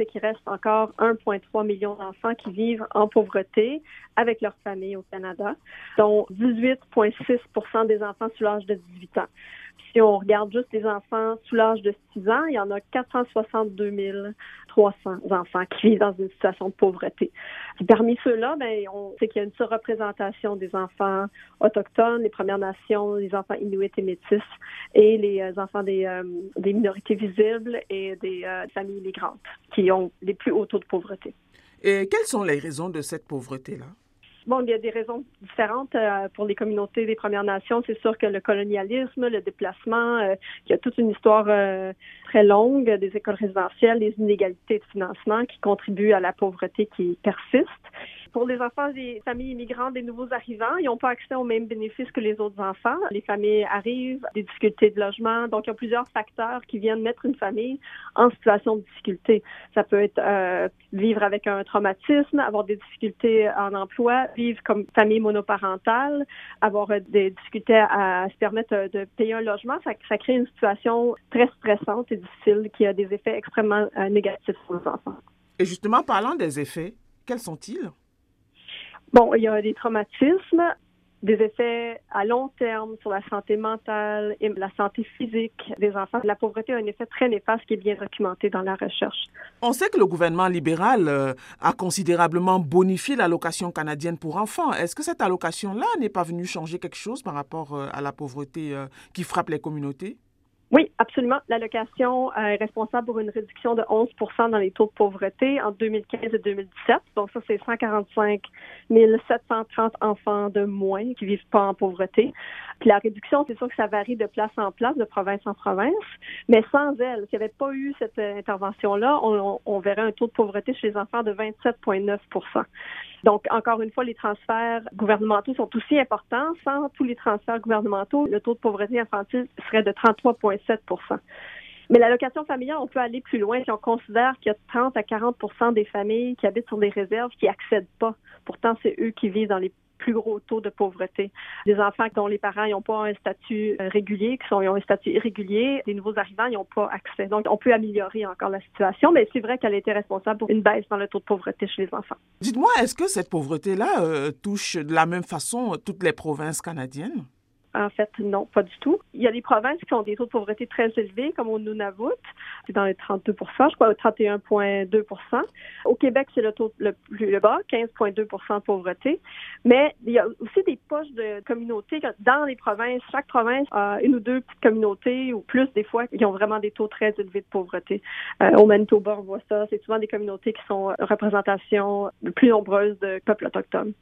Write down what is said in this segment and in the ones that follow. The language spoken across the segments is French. c'est qu'il reste encore 1,3 million d'enfants qui vivent en pauvreté avec leur famille au Canada, dont 18,6% des enfants sous l'âge de 18 ans. Si on regarde juste les enfants sous l'âge de 6 ans, il y en a 462 300 enfants qui vivent dans une situation de pauvreté. Et parmi ceux-là, on sait qu'il y a une surreprésentation des enfants autochtones, les Premières Nations, les enfants inuits et métis, et les enfants des minorités visibles et des familles migrantes qui ont les plus hauts taux de pauvreté. Et quelles sont les raisons de cette pauvreté-là? Bon, il y a des raisons différentes pour les communautés des Premières Nations. C'est sûr que le colonialisme, le déplacement, il y a toute une histoire très longue des écoles résidentielles, les inégalités de financement qui contribuent à la pauvreté qui persiste. Pour les enfants des familles immigrantes, des nouveaux arrivants, ils n'ont pas accès aux mêmes bénéfices que les autres enfants. Les familles arrivent, des difficultés de logement. Donc, il y a plusieurs facteurs qui viennent mettre une famille en situation de difficulté. Ça peut être vivre avec un traumatisme, avoir des difficultés en emploi, vivre comme famille monoparentale, avoir des difficultés à se permettre de payer un logement. Ça crée une situation très stressante et difficile qui a des effets extrêmement négatifs pour les enfants. Et justement, parlant des effets, quels sont-ils? Bon, il y a des traumatismes, des effets à long terme sur la santé mentale et la santé physique des enfants. La pauvreté a un effet très néfaste qui est bien documenté dans la recherche. On sait que le gouvernement libéral a considérablement bonifié l'allocation canadienne pour enfants. Est-ce que cette allocation-là n'est pas venue changer quelque chose par rapport à la pauvreté qui frappe les communautés? Oui, absolument. L'allocation est responsable pour une réduction de 11 % dans les taux de pauvreté en 2015 et 2017. Donc ça, c'est 145 730 enfants de moins qui vivent pas en pauvreté. Puis la réduction, c'est sûr que ça varie de place en place, de province en province, mais sans elle, s'il n'y avait pas eu cette intervention-là, on verrait un taux de pauvreté chez les enfants de 27,9 %. Donc, encore une fois, les transferts gouvernementaux sont aussi importants. Sans tous les transferts gouvernementaux, le taux de pauvreté infantile serait de 33,7 %. Mais l'allocation familiale, on peut aller plus loin si on considère qu'il y a 30 à 40 % des familles qui habitent sur des réserves qui n'accèdent pas. Pourtant, c'est eux qui vivent dans les plus gros taux de pauvreté. Des enfants dont les parents n'ont pas un statut régulier, ils ont un statut irrégulier, les nouveaux arrivants n'ont pas accès. Donc, on peut améliorer encore la situation, mais c'est vrai qu'elle était responsable pour une baisse dans le taux de pauvreté chez les enfants. Dites-moi, est-ce que cette pauvreté-là touche de la même façon toutes les provinces canadiennes? En fait, non, pas du tout. Il y a des provinces qui ont des taux de pauvreté très élevés, comme au Nunavut, c'est dans les 32 %, je crois, 31,2 %. Au Québec, c'est le taux le plus bas, 15,2 % de pauvreté. Mais il y a aussi des poches de communautés dans les provinces. Chaque province a une ou deux petites communautés, ou plus des fois, qui ont vraiment des taux très élevés de pauvreté. Au Manitoba, on voit ça. C'est souvent des communautés qui sont en représentation plus nombreuse de peuples autochtones.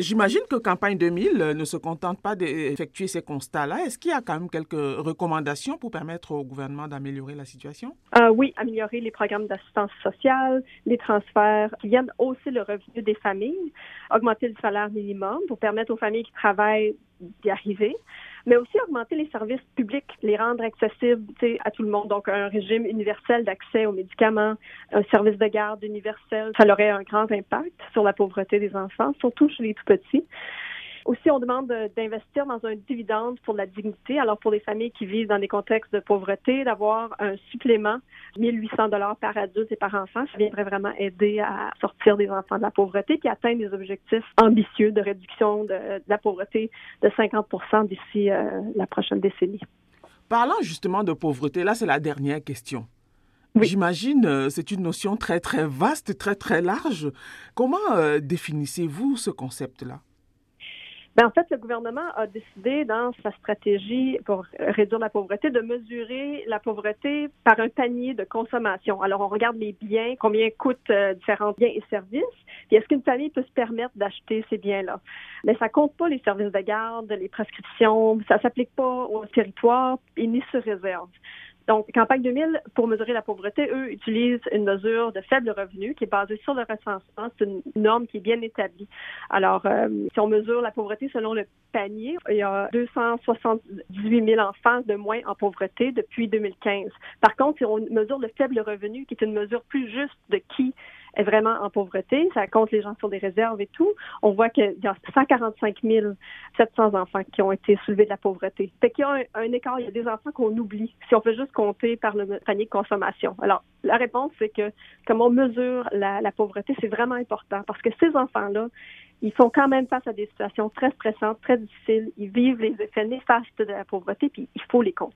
J'imagine que Campagne 2000 ne se contente pas d'effectuer ces constats-là. Est-ce qu'il y a quand même quelques recommandations pour permettre au gouvernement d'améliorer la situation? Oui, améliorer les programmes d'assistance sociale, les transferts qui viennent hausser le revenu des familles, augmenter le salaire minimum pour permettre aux familles qui travaillent d'y arriver, mais aussi augmenter les services publics, les rendre accessibles à tout le monde. Donc, un régime universel d'accès aux médicaments, un service de garde universel, ça aurait un grand impact sur la pauvreté des enfants, surtout chez les tout-petits. Aussi, on demande d'investir dans un dividende pour la dignité. Alors, pour les familles qui vivent dans des contextes de pauvreté, d'avoir un supplément, 1 800 $ par adulte et par enfant, ça viendrait vraiment aider à sortir des enfants de la pauvreté puis atteindre des objectifs ambitieux de réduction de la pauvreté de 50 % d'ici la prochaine décennie. Parlant justement de pauvreté, là, c'est la dernière question. Oui. J'imagine, c'est une notion très, très vaste, très, très large. Comment définissez-vous ce concept-là? En fait, le gouvernement a décidé dans sa stratégie pour réduire la pauvreté de mesurer la pauvreté par un panier de consommation. Alors, on regarde les biens, combien coûtent différents biens et services, puis est-ce qu'une famille peut se permettre d'acheter ces biens-là? Mais ça compte pas les services de garde, les prescriptions, ça s'applique pas au territoire et ni sur réserve. Donc, Campagne 2000, pour mesurer la pauvreté, eux utilisent une mesure de faible revenu qui est basée sur le recensement. C'est une norme qui est bien établie. Alors, si on mesure la pauvreté selon le panier, il y a 278 000 enfants de moins en pauvreté depuis 2015. Par contre, si on mesure le faible revenu, qui est une mesure plus juste de qui est vraiment en pauvreté. Ça compte les gens sur des réserves et tout. On voit qu'il y a 145 700 enfants qui ont été soulevés de la pauvreté. Fait qu'il y a un écart. Il y a des enfants qu'on oublie si on fait juste compter par le panier de consommation. Alors, la réponse, c'est que comme on mesure la pauvreté, c'est vraiment important parce que ces enfants-là, ils font quand même face à des situations très stressantes, très difficiles. Ils vivent les effets néfastes de la pauvreté, puis il faut les compter.